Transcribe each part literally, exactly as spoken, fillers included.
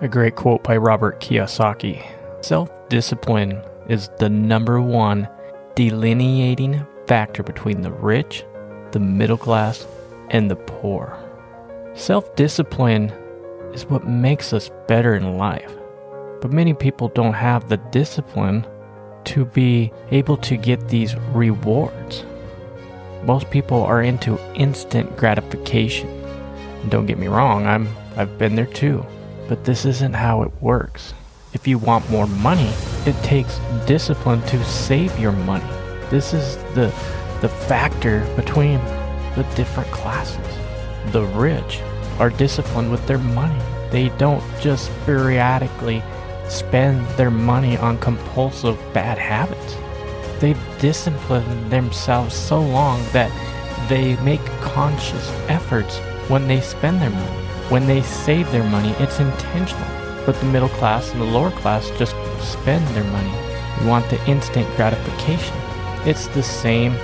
A great quote by Robert Kiyosaki. Self-discipline is the number one delineating factor between the rich, the middle class, and the poor. Self-discipline is what makes us better in life, but many people don't have the discipline to be able to get these rewards. Most people are into instant gratification. And don't get me wrong, I'm, I've been there too. But this isn't how it works. If you want more money, it takes discipline to save your money. This is the, the factor between the different classes. The rich are disciplined with their money. They don't just periodically spend their money on compulsive bad habits. They've disciplined themselves so long that they make conscious efforts when they spend their money. When they save their money, it's intentional. But the middle class and the lower class just spend their money. You want the instant gratification. It's the same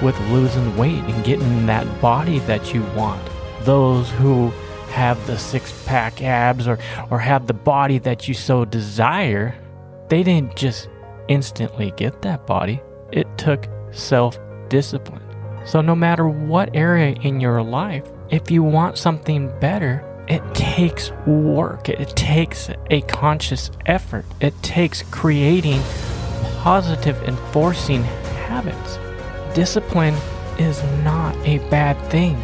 with losing weight and getting that body that you want. Those who have the six-pack abs or, or have the body that you so desire, they didn't just instantly get that body. It took self-discipline. So no matter what area in your life, if you want something better, it takes work. It takes a conscious effort. It takes creating positive enforcing habits. Discipline is not a bad thing.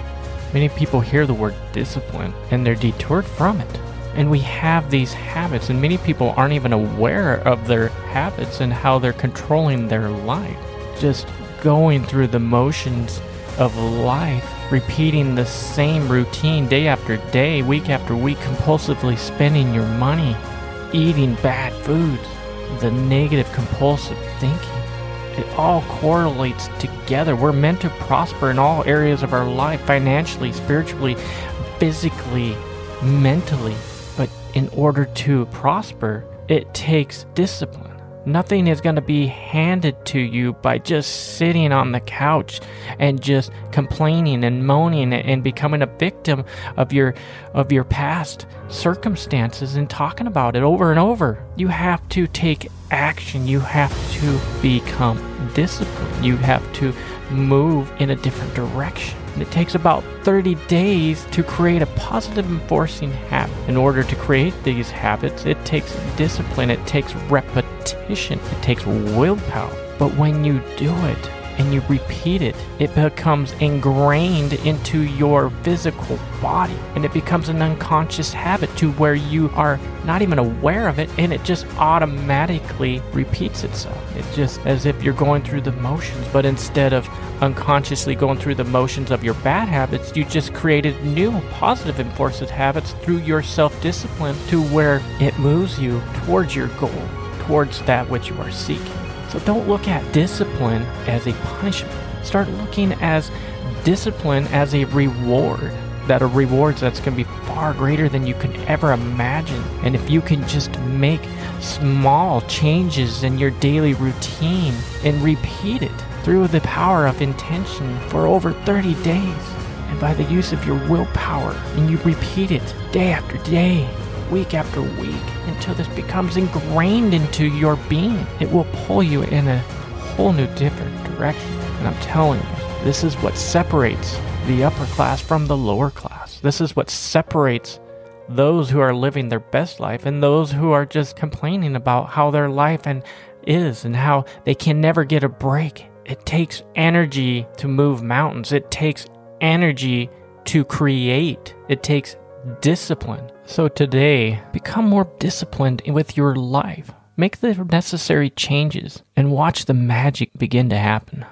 Many people hear the word discipline and they're detoured from it. And we have these habits, and many people aren't even aware of their habits and how they're controlling their life. Just going through the motions of life, repeating the same routine day after day, week after week, compulsively spending your money, eating bad foods, the negative compulsive thinking. It all correlates together. We're meant to prosper in all areas of our life, financially, spiritually, physically, mentally. But in order to prosper, it takes discipline. Nothing is going to be handed to you by just sitting on the couch and just complaining and moaning and becoming a victim of your of your past circumstances and talking about it over and over. You have to take action. You have to become disciplined. You have to move in a different direction. And it takes about thirty days to create a positive enforcing habit. In order to create these habits, it takes discipline, it takes repetition, it takes willpower. But when you do it and you repeat it, it becomes ingrained into your physical body, and it becomes an unconscious habit to where you are not even aware of it, and it just automatically repeats itself. It's just as if you're going through the motions, but instead of unconsciously going through the motions of your bad habits, you just created new positive enforced habits through your self-discipline to where it moves you towards your goal, towards that which you are seeking. So don't look at discipline as a punishment. Start looking as discipline as a reward, that are rewards that's going to be far greater than you can ever imagine. And if you can just make small changes in your daily routine and repeat it through the power of intention for over thirty days, and by the use of your willpower, and you repeat it day after day, week after week, until this becomes ingrained into your being, it will pull you in a whole new different direction. And I'm telling you, this is what separates the upper class from the lower class. This is what separates those who are living their best life and those who are just complaining about how their life and is and how they can never get a break. It takes energy to move mountains. It takes energy to create. It takes discipline. So today, become more disciplined with your life. Make the necessary changes and watch the magic begin to happen.